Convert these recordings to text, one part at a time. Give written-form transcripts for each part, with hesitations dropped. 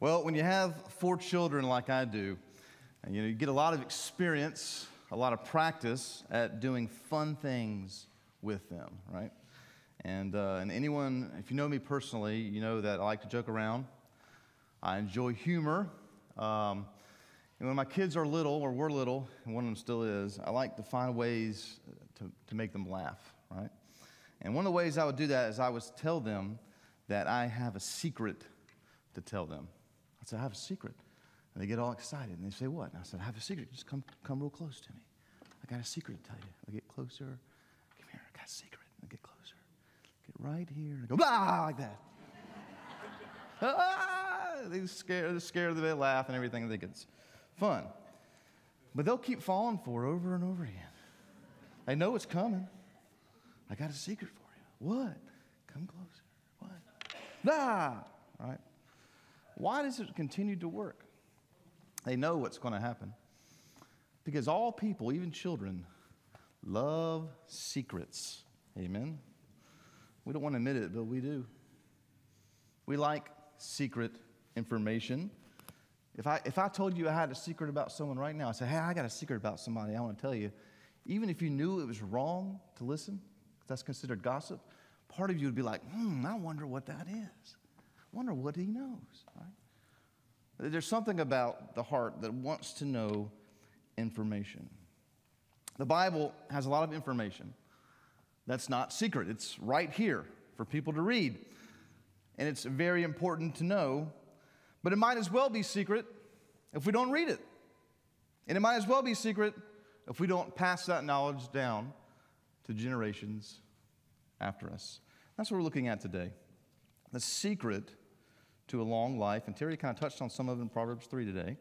Well, when you have four children like I do, you get a lot of experience, a lot of practice at doing fun things with them, right? And anyone, if you know me personally, you know that I like to joke around. I enjoy humor. And when my kids are little, or were little, and one of them still is, I like to find ways to make them laugh, right? And one of the ways I would do that is I would tell them that I have a secret to tell them. I said, I have a secret. And they get all excited, and they say, what? And I said, I have a secret. Just come real close to me. I got a secret to tell you. I get closer. Come here. I got a secret. I get closer. Get right here. I go, blah, like that. Ah! They're scared. They laugh and everything. They think it's fun. But they'll keep falling for it over and over again. They know it's coming. I got a secret for you. What? Come closer. What? Blah! All right. Why does it continue to work? They know what's going to happen. Because all people, even children, love secrets. Amen? We don't want to admit it, but we do. We like secret information. If I told you I had a secret about someone right now, I say, hey, I got a secret about somebody I want to tell you. Even if you knew it was wrong to listen, because that's considered gossip, part of you would be like, I wonder what that is. I wonder what he knows, right? There's something about the heart that wants to know information. The Bible has a lot of information that's not secret. It's right here for people to read. And it's very important to know. But it might as well be secret if we don't read it. And it might as well be secret if we don't pass that knowledge down to generations after us. That's what we're looking at today. The secret to a long life, and Terry kind of touched on some of it in Proverbs 3 today.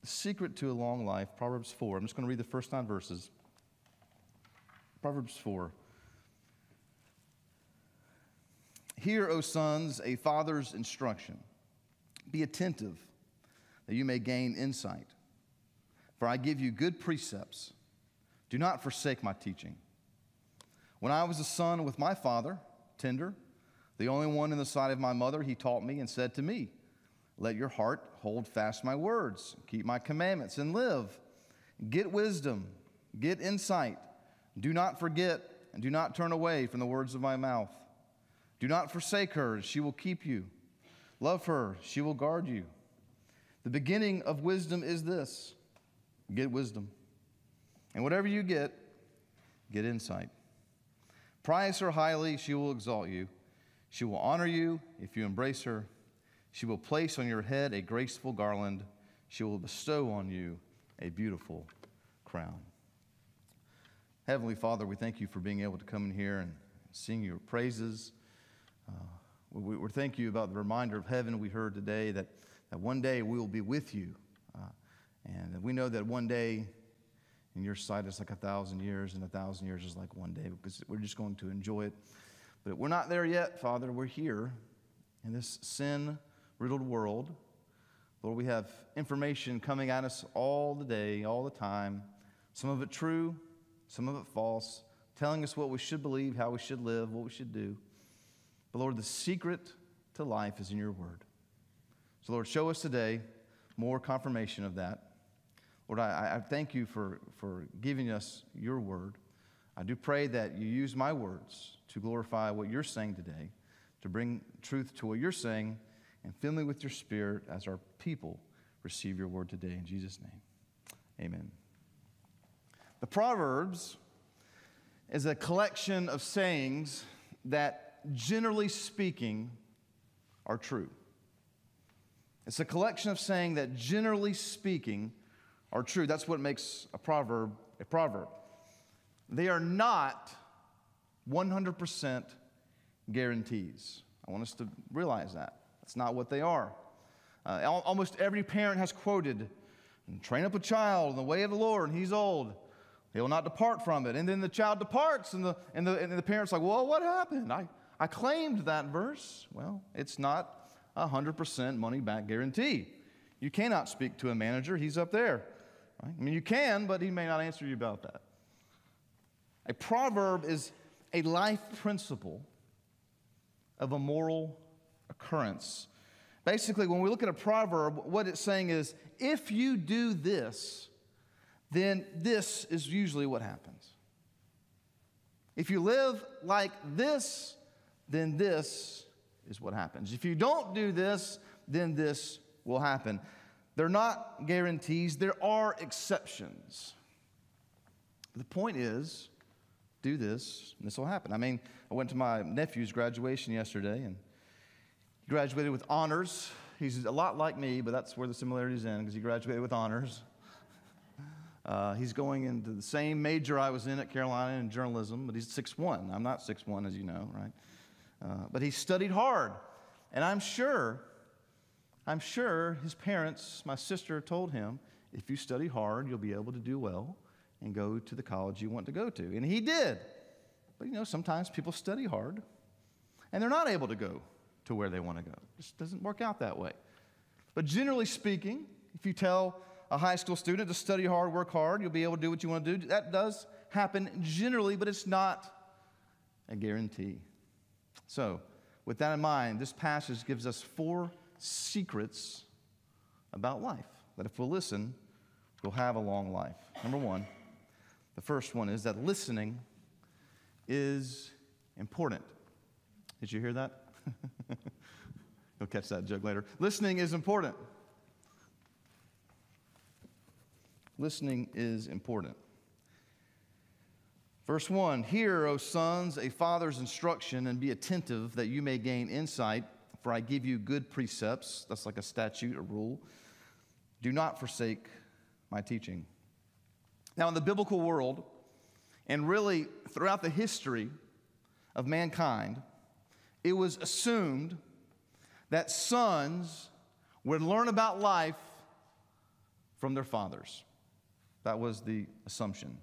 The secret to a long life, Proverbs 4. I'm just going to read the first 9 verses. Proverbs 4. Hear, O sons, a father's instruction. Be attentive, that you may gain insight. For I give you good precepts. Do not forsake my teaching. When I was a son with my father, tender, the only one in the sight of my mother, he taught me and said to me, let your heart hold fast my words, keep my commandments, and live. Get wisdom, get insight. Do not forget, and do not turn away from the words of my mouth. Do not forsake her, she will keep you. Love her, she will guard you. The beginning of wisdom is this, get wisdom. And whatever you get insight. Prize her highly, she will exalt you. She will honor you if you embrace her. She will place on your head a graceful garland. She will bestow on you a beautiful crown. Heavenly Father, we thank you for being able to come in here and sing your praises. We thank you about the reminder of heaven we heard today that one day we will be with you. And we know that one day in your sight is like 1,000 years, and 1,000 years is like one day, because we're just going to enjoy it. But we're not there yet, Father. We're here in this sin-riddled world. Lord, we have information coming at us all the day, all the time, some of it true, some of it false, telling us what we should believe, how we should live, what we should do. But, Lord, the secret to life is in your word. So, Lord, show us today more confirmation of that. Lord, I thank you for giving us your word. I do pray that you use my words to glorify what you're saying today, to bring truth to what you're saying, and fill me with your spirit as our people receive your word today. In Jesus' name, amen. The Proverbs is a collection of sayings that, generally speaking, are true. It's a collection of sayings that, generally speaking, are true. That's what makes a proverb a proverb. They are not 100% guarantees. I want us to realize that. That's not what they are. Almost every parent has quoted, train up a child in the way of the Lord, and he's old. He will not depart from it. And then the child departs, and the parent's like, well, what happened? I claimed that verse. Well, it's not 100% money-back guarantee. You cannot speak to a manager. He's up there. Right? I mean, you can, but he may not answer you about that. A proverb is a life principle of a moral occurrence Basically, when we look at a proverb, what it's saying is, if you do this, then this is usually what happens. If you live like this, then this is what happens. If you don't do this, then this will happen. They're not guarantees. There are exceptions. The point is, do this, and this will happen. I mean, I went to my nephew's graduation yesterday, and he graduated with honors. He's a lot like me, but that's where the similarity's in, because he graduated with honors. He's going into the same major I was in at Carolina in journalism, but he's 6'1". I'm not 6'1", as you know, right? But he studied hard, and I'm sure his parents, my sister, told him, if you study hard, you'll be able to do well and go to the college you want to go to. And he did. But, you know, sometimes people study hard, and they're not able to go to where they want to go. It just doesn't work out that way. But generally speaking, if you tell a high school student to study hard, work hard, you'll be able to do what you want to do. That does happen generally, but it's not a guarantee. So, with that in mind, this passage gives us 4 secrets about life that if we'll listen, we'll have a long life. Number one, the first one is that listening is important. Did you hear that? You'll catch that joke later. Listening is important. Listening is important. Verse 1, hear, O sons, a father's instruction, and be attentive that you may gain insight, for I give you good precepts. That's like a statute, a rule. Do not forsake my teaching. Now, in the biblical world, and really throughout the history of mankind, it was assumed that sons would learn about life from their fathers. That was the assumption.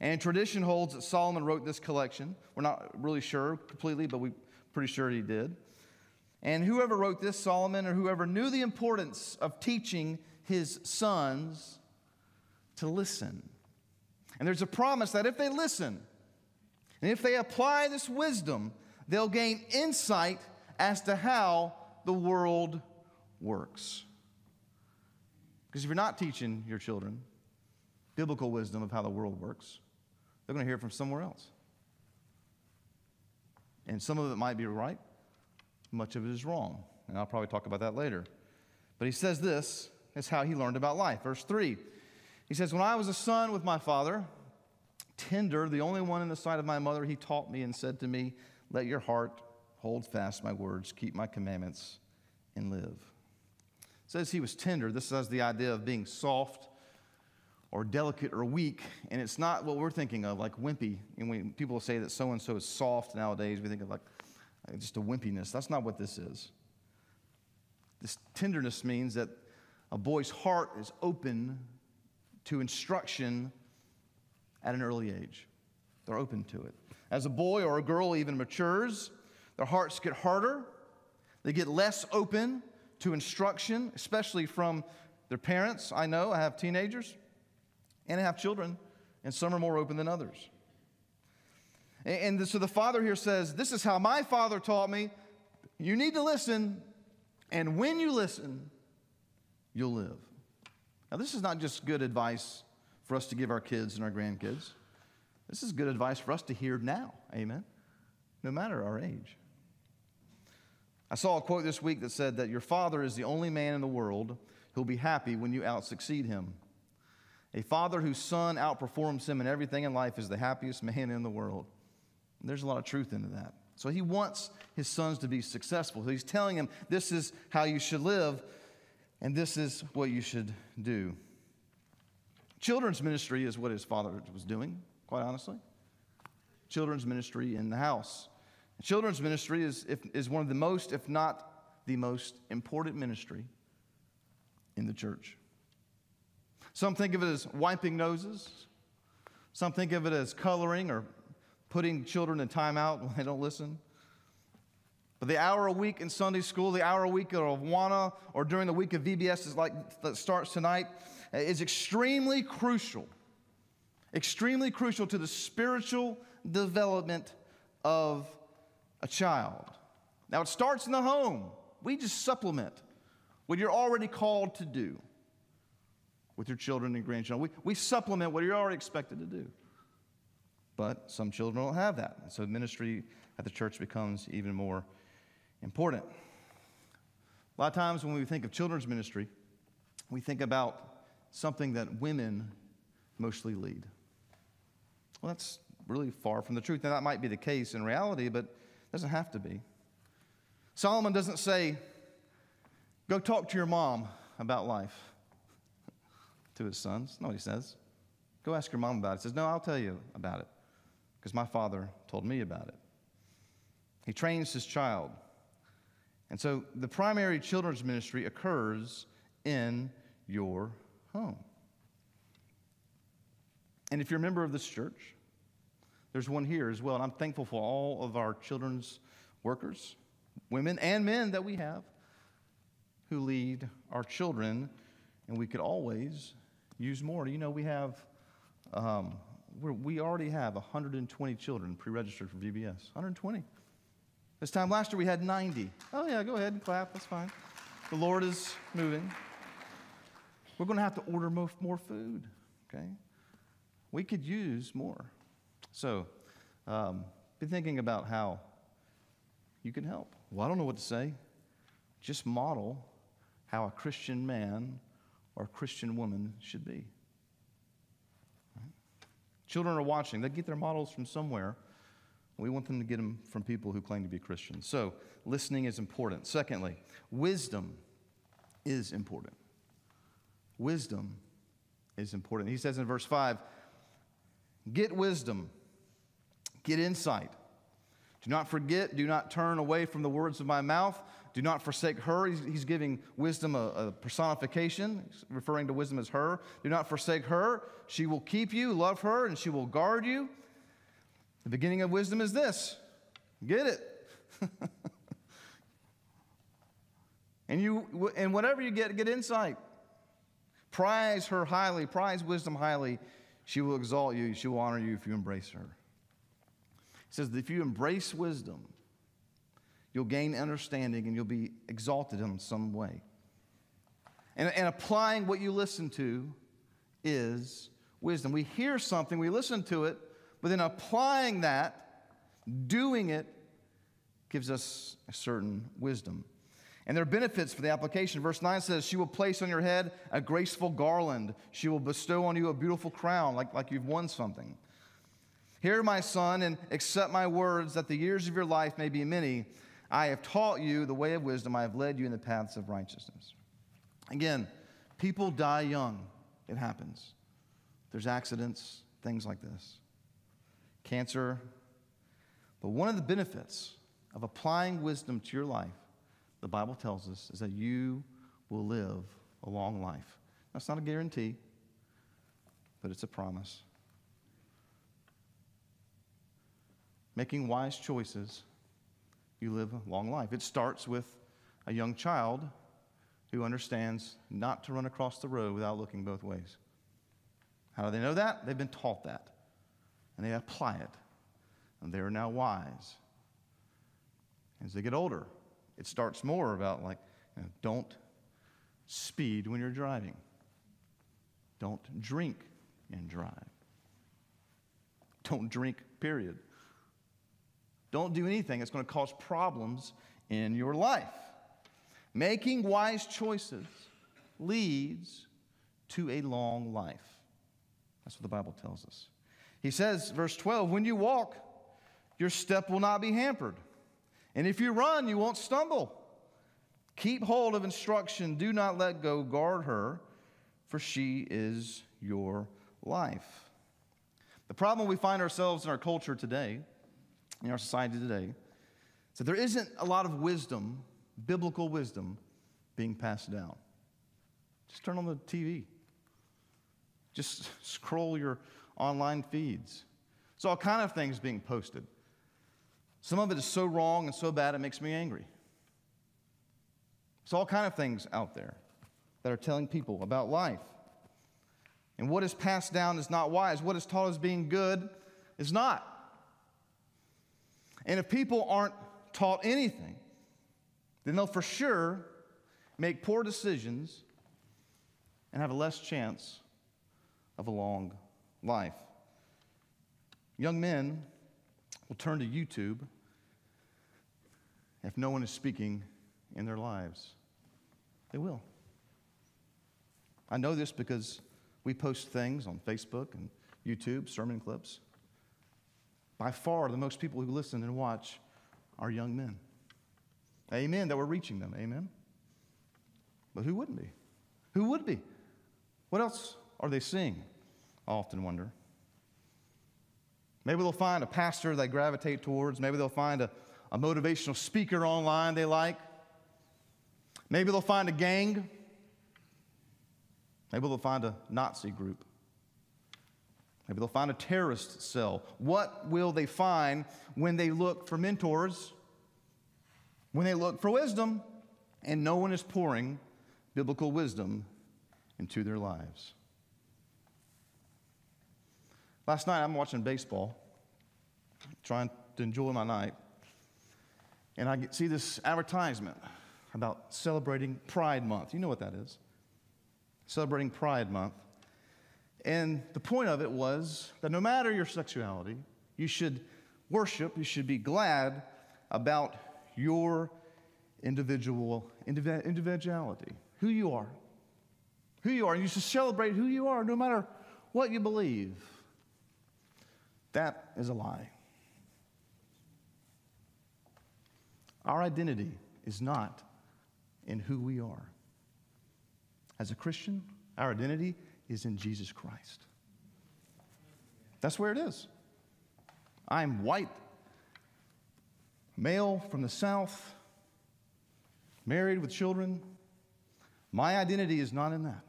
And tradition holds that Solomon wrote this collection. We're not really sure completely, but we're pretty sure he did. And whoever wrote this, Solomon, or whoever, knew the importance of teaching his sons to listen. And there's a promise that if they listen, and if they apply this wisdom, they'll gain insight as to how the world works. Because if you're not teaching your children biblical wisdom of how the world works, they're going to hear it from somewhere else. And some of it might be right, much of it is wrong. And I'll probably talk about that later. But he says this is how he learned about life. Verse 3, he says, when I was a son with my father, tender, the only one in the sight of my mother, he taught me and said to me, let your heart hold fast my words, keep my commandments, and live. It says he was tender. This has the idea of being soft or delicate or weak, and it's not what we're thinking of, like wimpy. And when people say that so-and-so is soft nowadays, we think of like just a wimpiness. That's not what this is. This tenderness means that a boy's heart is open to instruction at an early age. They're open to it. As a boy or a girl even matures, their hearts get harder. They get less open to instruction, especially from their parents. I know, I have teenagers. And have children, and some are more open than others. And so the father here says, this is how my father taught me. You need to listen, and when you listen, you'll live. Now, this is not just good advice for us to give our kids and our grandkids. This is good advice for us to hear now, amen, no matter our age. I saw a quote this week that said that your father is the only man in the world who'll be happy when you out-succeed him. A father whose son outperforms him in everything in life is the happiest man in the world. And there's a lot of truth into that. So he wants his sons to be successful. So he's telling them, this is how you should live, and this is what you should do. Children's ministry is what his father was doing, quite honestly. Children's ministry in the house. Children's ministry is one of the most, if not the most, important ministry in the church. Some think of it as wiping noses. Some think of it as coloring or putting children in timeout when they don't listen. But the hour a week in Sunday school, the hour a week of WANA, or during the week of VBS is like that starts tonight, is extremely crucial to the spiritual development of a child. Now, it starts in the home. We just supplement what you're already called to do with your children and grandchildren. We supplement what you're already expected to do. But some children don't have that. And so ministry at the church becomes even more important. A lot of times when we think of children's ministry, we think about something that women mostly lead. Well, that's really far from the truth. Now, that might be the case in reality, but it doesn't have to be. Solomon doesn't say, go talk to your mom about life to his sons. That's not what he says. Go ask your mom about it. He says, no, I'll tell you about it because my father told me about it. He trains his child. And so the primary children's ministry occurs in your home. And if you're a member of this church, there's one here as well. And I'm thankful for all of our children's workers, women and men that we have, who lead our children. And we could always use more. You know, we have... we already have 120 children pre-registered for VBS. 120. This time last year we had 90. Oh yeah, go ahead and clap. That's fine. The Lord is moving. We're going to have to order more food. Okay, we could use more. So, be thinking about how you can help. Well, I don't know what to say. Just model how a Christian man or a Christian woman should be. Children are watching. They get their models from somewhere. We want them to get them from people who claim to be Christians. So listening is important. Secondly, wisdom is important. Wisdom is important. He says in verse 5, get wisdom, get insight. Do not forget, do not turn away from the words of my mouth. Do not forsake her. He's giving wisdom a personification, referring to wisdom as her. Do not forsake her. She will keep you, love her, and she will guard you. The beginning of wisdom is this. Get it. And whatever you get insight. Prize her highly. Prize wisdom highly. She will exalt you. She will honor you if you embrace her. He says that if you embrace wisdom, you'll gain understanding and you'll be exalted in some way. And applying what you listen to is wisdom. We hear something, we listen to it, but then applying that, doing it, gives us a certain wisdom. And there are benefits for the application. Verse 9 says, she will place on your head a graceful garland. She will bestow on you a beautiful crown, like you've won something. Hear, my son, and accept my words, that the years of your life may be many. I have taught you the way of wisdom. I have led you in the paths of righteousness. Again, people die young. It happens. There's accidents, things like this. Cancer. But one of the benefits of applying wisdom to your life, the Bible tells us, is that you will live a long life. That's not a guarantee, but it's a promise. Making wise choices, you live a long life. It starts with a young child who understands not to run across the road without looking both ways. How do they know that? They've been taught that. And they apply it. And they are now wise. As they get older, it starts more about, like, you know, don't speed when you're driving. Don't drink and drive. Don't drink, period. Don't do anything that's going to cause problems in your life. Making wise choices leads to a long life. That's what the Bible tells us. He says, verse 12, when you walk, your step will not be hampered. And if you run, you won't stumble. Keep hold of instruction. Do not let go. Guard her, for she is your life. The problem we find ourselves in our culture today, in our society today, so there isn't a lot of wisdom, biblical wisdom, being passed down. Just turn on the TV. Just scroll your online feeds. It's all kind of things being posted. Some of it is so wrong and so bad it makes me angry. It's all kind of things out there that are telling people about life. And what is passed down is not wise. What is taught as being good is not. And if people aren't taught anything, then they'll for sure make poor decisions and have a less chance of a long life. Young men will turn to YouTube if no one is speaking in their lives. They will. I know this because we post things on Facebook and YouTube, sermon clips. By far, the most people who listen and watch are young men. Amen, that we're reaching them, amen? But who wouldn't be? Who would be? What else are they seeing? I often wonder. Maybe they'll find a pastor they gravitate towards. Maybe they'll find a motivational speaker online they like. Maybe they'll find a gang. Maybe they'll find a Nazi group. Maybe they'll find a terrorist cell. What will they find when they look for mentors, when they look for wisdom, and no one is pouring biblical wisdom into their lives? Last night, I'm watching baseball, trying to enjoy my night, and I see this advertisement about celebrating Pride Month. You know what that is. Celebrating Pride Month. And the point of it was that no matter your sexuality, you should worship, you should be glad about your individuality, who you are. Who you are. And you should celebrate who you are no matter what you believe. That is a lie. Our identity is not in who we are. As a Christian, our identity is in Jesus Christ. That's where it is. I'm white, male from the South, married with children. My identity is not in that.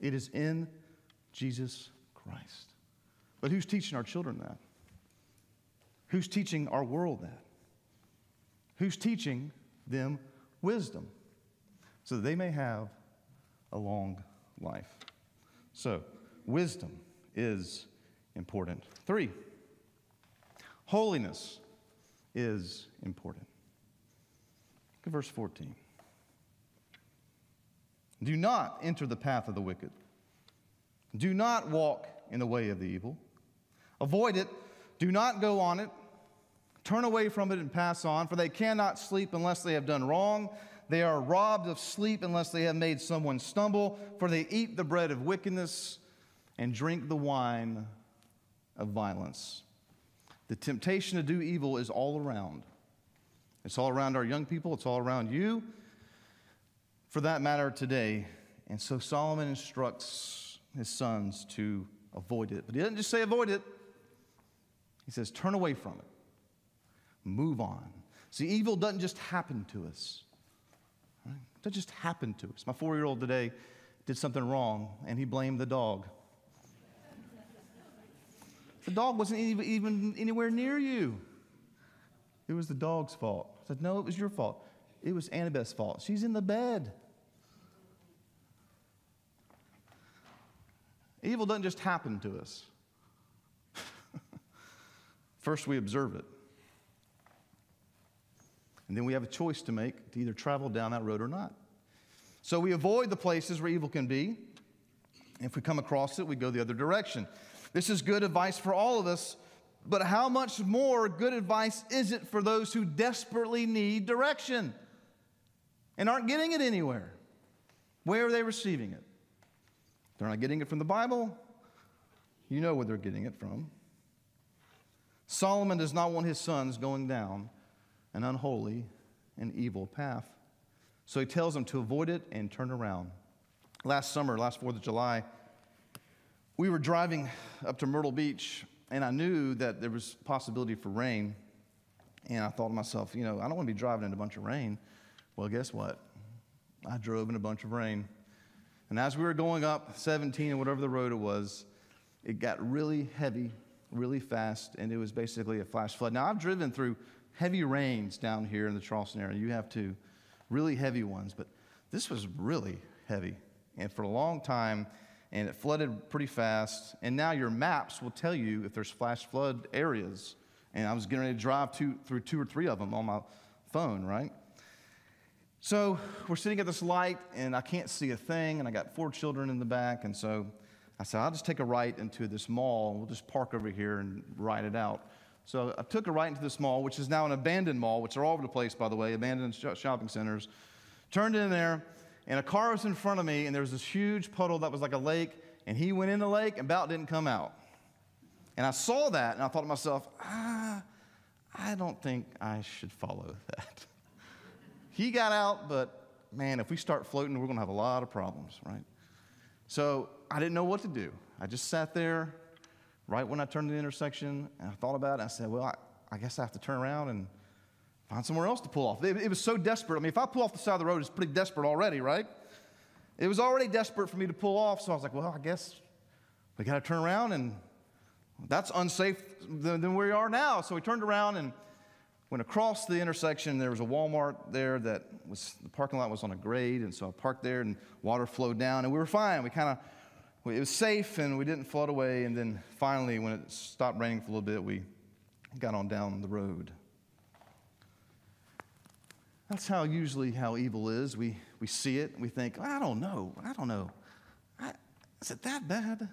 It is in Jesus Christ. But who's teaching our children that? Who's teaching our world that? Who's teaching them wisdom so that they may have a long life? So, wisdom is important. 3, holiness is important. Look at verse 14. Do not enter the path of the wicked. Do not walk in the way of the evil. Avoid it. Do not go on it. Turn away from it and pass on, for they cannot sleep unless they have done wrong. They are robbed of sleep unless they have made someone stumble, for they eat the bread of wickedness and drink the wine of violence. The temptation to do evil is all around. It's all around our young people. It's all around you, for that matter, today. And so Solomon instructs his sons to avoid it. But he doesn't just say avoid it. He says turn away from it. Move on. See, evil doesn't just happen to us. That just happened to us. My 4-year-old today did something wrong, and he blamed the dog. The dog wasn't even anywhere near you. It was the dog's fault. I said, no, it was your fault. It was Annabeth's fault. She's in the bed. Evil doesn't just happen to us. First, we observe it. And then we have a choice to make to either travel down that road or not. So we avoid the places where evil can be. And if we come across it, we go the other direction. This is good advice for all of us, but how much more good advice is it for those who desperately need direction and aren't getting it anywhere? Where are they receiving it? They're not getting it from the Bible. You know where they're getting it from. Solomon does not want his sons going down an unholy and evil path. So he tells them to avoid it and turn around. Last summer, last 4th of July, we were driving up to Myrtle Beach, and I knew that there was possibility for rain. And I thought to myself, you know, I don't want to be driving in a bunch of rain. Well, guess what? I drove in a bunch of rain. And as we were going up 17 or whatever the road it was, it got really heavy, really fast, and it was basically a flash flood. Now, I've driven through heavy rains down here in the Charleston area. You have too. Really heavy ones. But this was really heavy. And for a long time, and it flooded pretty fast. And now your maps will tell you if there's flash flood areas. And I was getting ready to drive through 2 or 3 of them on my phone, right? So we're sitting at this light, and I can't see a thing, and I got four children in the back, and so I said, I'll just take a right into this mall. We'll just park over here and ride it out. So I took a right into this mall, which is now an abandoned mall, which are all over the place, by the way, abandoned shopping centers. Turned in there, and a car was in front of me, and there was this huge puddle that was like a lake, and he went in the lake and about didn't come out. And I saw that, and I thought to myself, I don't think I should follow that. He got out, but, man, if we start floating, we're going to have a lot of problems, right? So I didn't know what to do. I just sat there right when I turned to the intersection, and I thought about it. I said, well, I guess I have to turn around and find somewhere else to pull off. It was so desperate. I mean, if I pull off the side of the road, it's pretty desperate already, right? It was already desperate for me to pull off, so I was like, well, I guess we got to turn around, and that's unsafe than where we are now. So we turned around and went across the intersection. There was a Walmart there that was, the parking lot was on a grade, and so I parked there, and water flowed down, and we were fine. We kind of, it was safe, and we didn't flood away, and then finally, when it stopped raining for a little bit, we got on down the road. That's how usually how evil is. We see it, and we think, I don't know. Is it that bad? And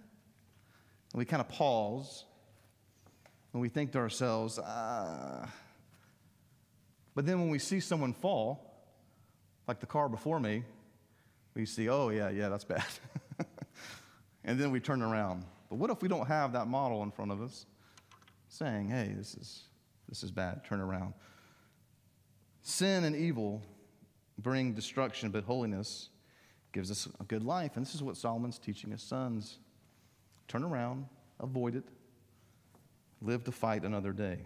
we kind of pause, and we think to ourselves, But then when we see someone fall, like the car before me, we see, oh, yeah, that's bad. And then we turn around. But what if we don't have that model in front of us saying, hey, this is bad, turn around? Sin and evil bring destruction, but holiness gives us a good life. And this is what Solomon's teaching his sons. Turn around, avoid it, live to fight another day.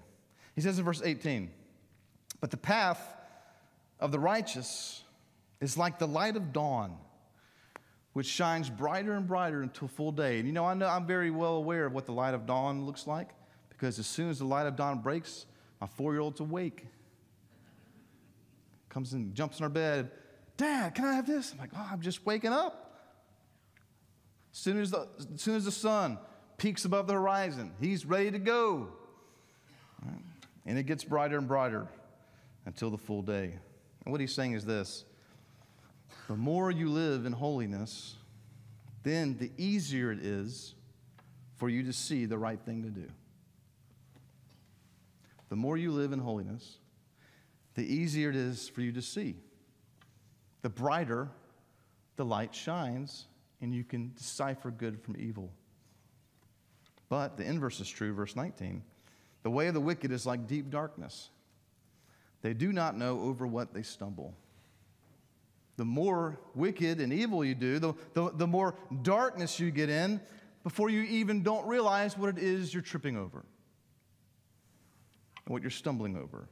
He says in verse 18, but the path of the righteous is like the light of dawn, which shines brighter and brighter until full day. And you know I'm very well aware of what the light of dawn looks like, because as soon as the light of dawn breaks, my 4-year-old's awake. Comes and jumps in our bed. Dad, can I have this? I'm like, oh, I'm just waking up. As soon as the sun peaks above the horizon, he's ready to go. All right. And it gets brighter and brighter until the full day. And what he's saying is this: the more you live in holiness, then the easier it is for you to see the right thing to do. The more you live in holiness, the easier it is for you to see. The brighter the light shines, and you can decipher good from evil. But the inverse is true, verse 19. The way of the wicked is like deep darkness. They do not know over what they stumble. The more wicked and evil you do, the more darkness you get in before you even don't realize what it is you're tripping over, what you're stumbling over.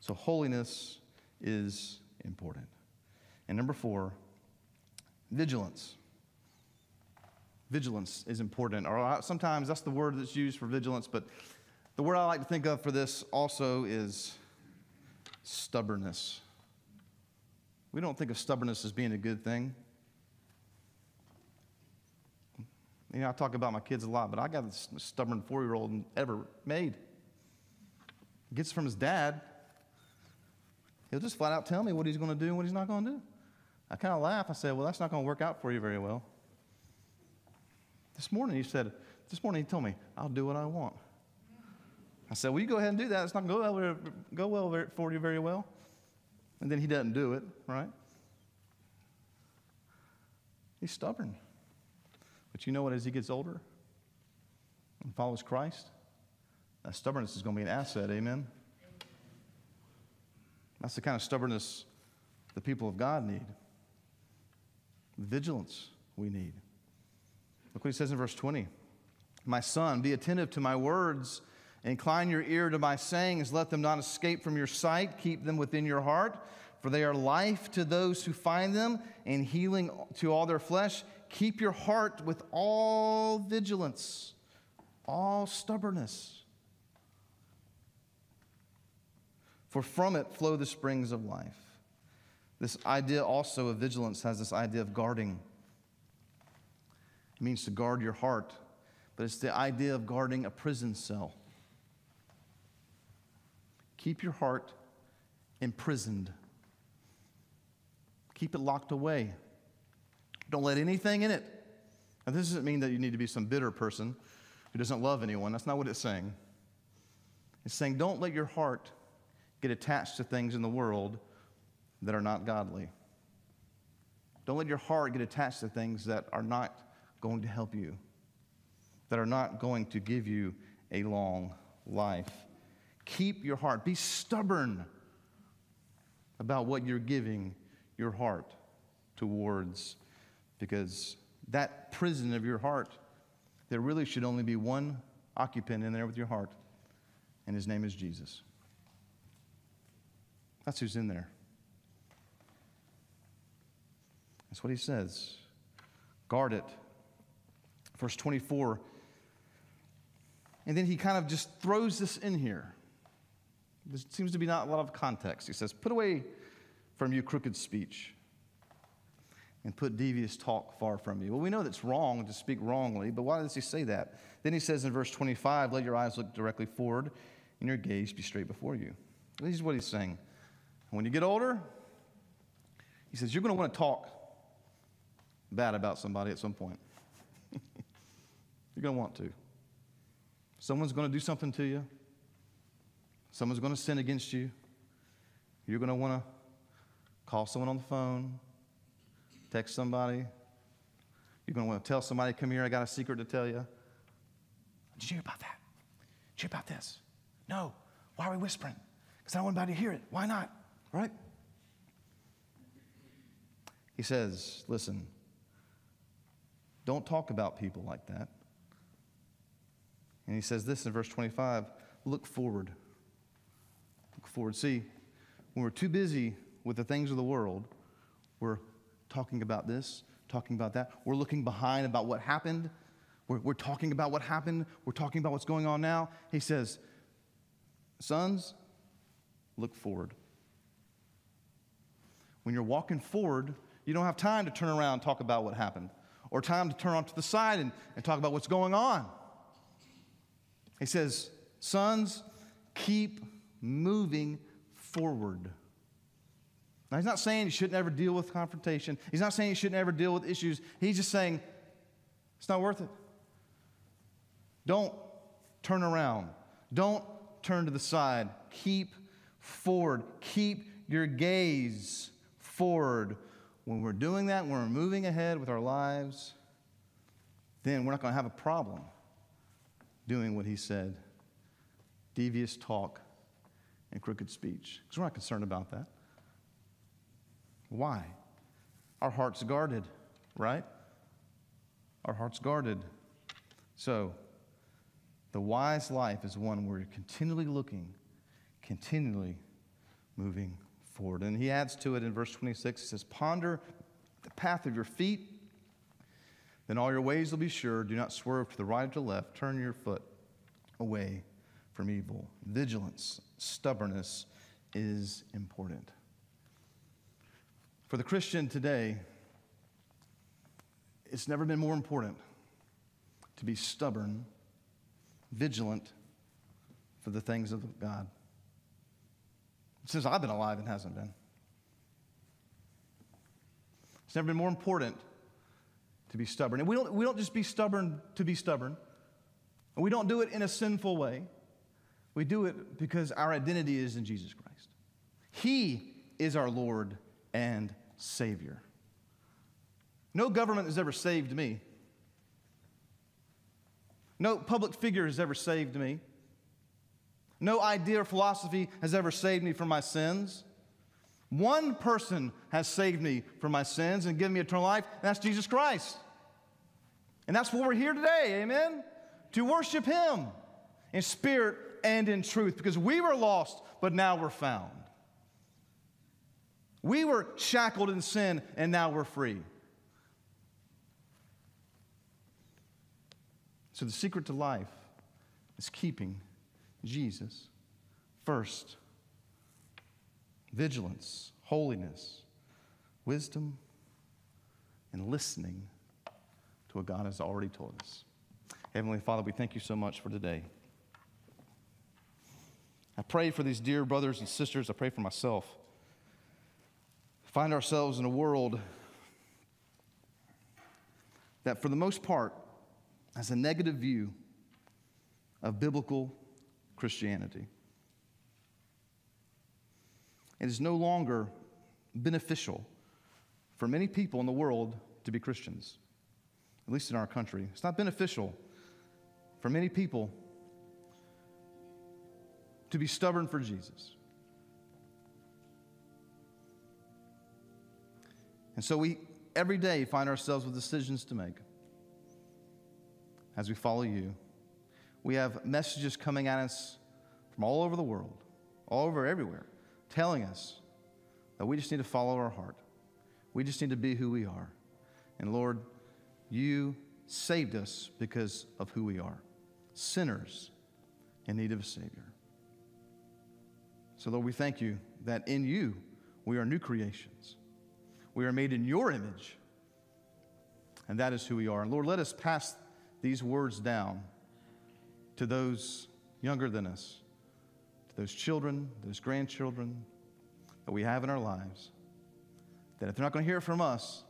So holiness is important. And number 4, vigilance. Vigilance is important. Or sometimes that's the word that's used for vigilance, but the word I like to think of for this also is stubbornness. We don't think of stubbornness as being a good thing. You know, I talk about my kids a lot, but I got this stubborn 4-year-old ever made. Gets it from his dad. He'll just flat out tell me what he's going to do and what he's not going to do. I kind of laugh. I say, well, that's not going to work out for you very well. This morning he told me, I'll do what I want. I said, well, you go ahead and do that. It's not going to go well for you very well. And then he doesn't do it, right? He's stubborn. But you know what? As he gets older and follows Christ, that stubbornness is going to be an asset, amen? That's the kind of stubbornness the people of God need. Vigilance we need. Look what he says in verse 20. My son, be attentive to my words. Incline your ear to my sayings. Let them not escape from your sight. Keep them within your heart. For they are life to those who find them and healing to all their flesh. Keep your heart with all vigilance, all stubbornness. For from it flow the springs of life. This idea also of vigilance has this idea of guarding. It means to guard your heart, but it's the idea of guarding a prison cell. Keep your heart imprisoned. Keep it locked away. Don't let anything in it. Now, this doesn't mean that you need to be some bitter person who doesn't love anyone. That's not what it's saying. It's saying don't let your heart get attached to things in the world that are not godly. Don't let your heart get attached to things that are not going to help you, that are not going to give you a long life. Keep your heart. Be stubborn about what you're giving your heart towards, because that prison of your heart, there really should only be one occupant in there with your heart, and his name is Jesus. That's who's in there. That's what he says. Guard it. Verse 24. And then he kind of just throws this in here. There seems to be not a lot of context. He says, put away from you crooked speech and put devious talk far from you. Well, we know that's wrong to speak wrongly, but why does he say that? Then he says in verse 25, let your eyes look directly forward and your gaze be straight before you. This is what he's saying. When you get older, he says, you're going to want to talk bad about somebody at some point. You're going to want to. Someone's going to do something to you. Someone's going to sin against you. You're going to want to call someone on the phone, text somebody. You're going to want to tell somebody, come here, I got a secret to tell you. Did you hear about that? Did you hear about this? No. Why are we whispering? Because I don't want anybody to hear it. Why not? Right? He says, listen, don't talk about people like that. And he says this in verse 25, look forward. Look forward. See, when we're too busy with the things of the world, we're talking about this, talking about that. We're looking behind about what happened. We're talking about what happened. We're talking about what's going on now. He says, sons, look forward. When you're walking forward, you don't have time to turn around and talk about what happened, or time to turn off to the side and talk about what's going on. He says, sons, keep moving forward. Now, he's not saying you shouldn't ever deal with confrontation. He's not saying you shouldn't ever deal with issues. He's just saying it's not worth it. Don't turn around. Don't turn to the side. Keep forward. Keep your gaze forward. When we're doing that, when we're moving ahead with our lives, then we're not going to have a problem doing what he said, devious talk and crooked speech, because we're not concerned about that. Why? Our heart's guarded, right? Our heart's guarded. So the wise life is one where you're continually looking, continually moving forward. And he adds to it in verse 26, he says, ponder the path of your feet, then all your ways will be sure. Do not swerve to the right or to the left. Turn your foot away from evil. Vigilance, stubbornness is important. For the Christian today, it's never been more important to be stubborn, vigilant for the things of God. Since I've been alive, it hasn't been. It's never been more important to be stubborn. And we don't just be stubborn to be stubborn. And we don't do it in a sinful way. We do it because our identity is in Jesus Christ. He is our Lord and Savior. No government has ever saved me. No public figure has ever saved me. No idea or philosophy has ever saved me from my sins. One person has saved me from my sins and given me eternal life, and that's Jesus Christ. And that's what we're here today, amen? To worship him in spirit and in truth, because we were lost, but now we're found. We were shackled in sin, and now we're free. So the secret to life is keeping Jesus first. Vigilance, holiness, wisdom, and listening to what God has already told us. Heavenly Father, we thank you so much for today. I pray for these dear brothers and sisters. I pray for myself. Find ourselves in a world that, for the most part, has a negative view of biblical Christianity. It is no longer beneficial for many people in the world to be Christians, at least in our country. It's not beneficial for many people to be stubborn for Jesus. And so we every day find ourselves with decisions to make as we follow you. We have messages coming at us from all over the world, all over everywhere, telling us that we just need to follow our heart. We just need to be who we are. And Lord, you saved us because of who we are, sinners in need of a Savior. So Lord, we thank you that in you we are new creations. We are made in your image, and that is who we are. And Lord, let us pass these words down to those younger than us, to those children, those grandchildren that we have in our lives, that if they're not going to hear it from us,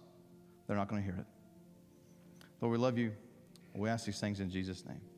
they're not going to hear it. Lord, we love you. We ask these things in Jesus' name.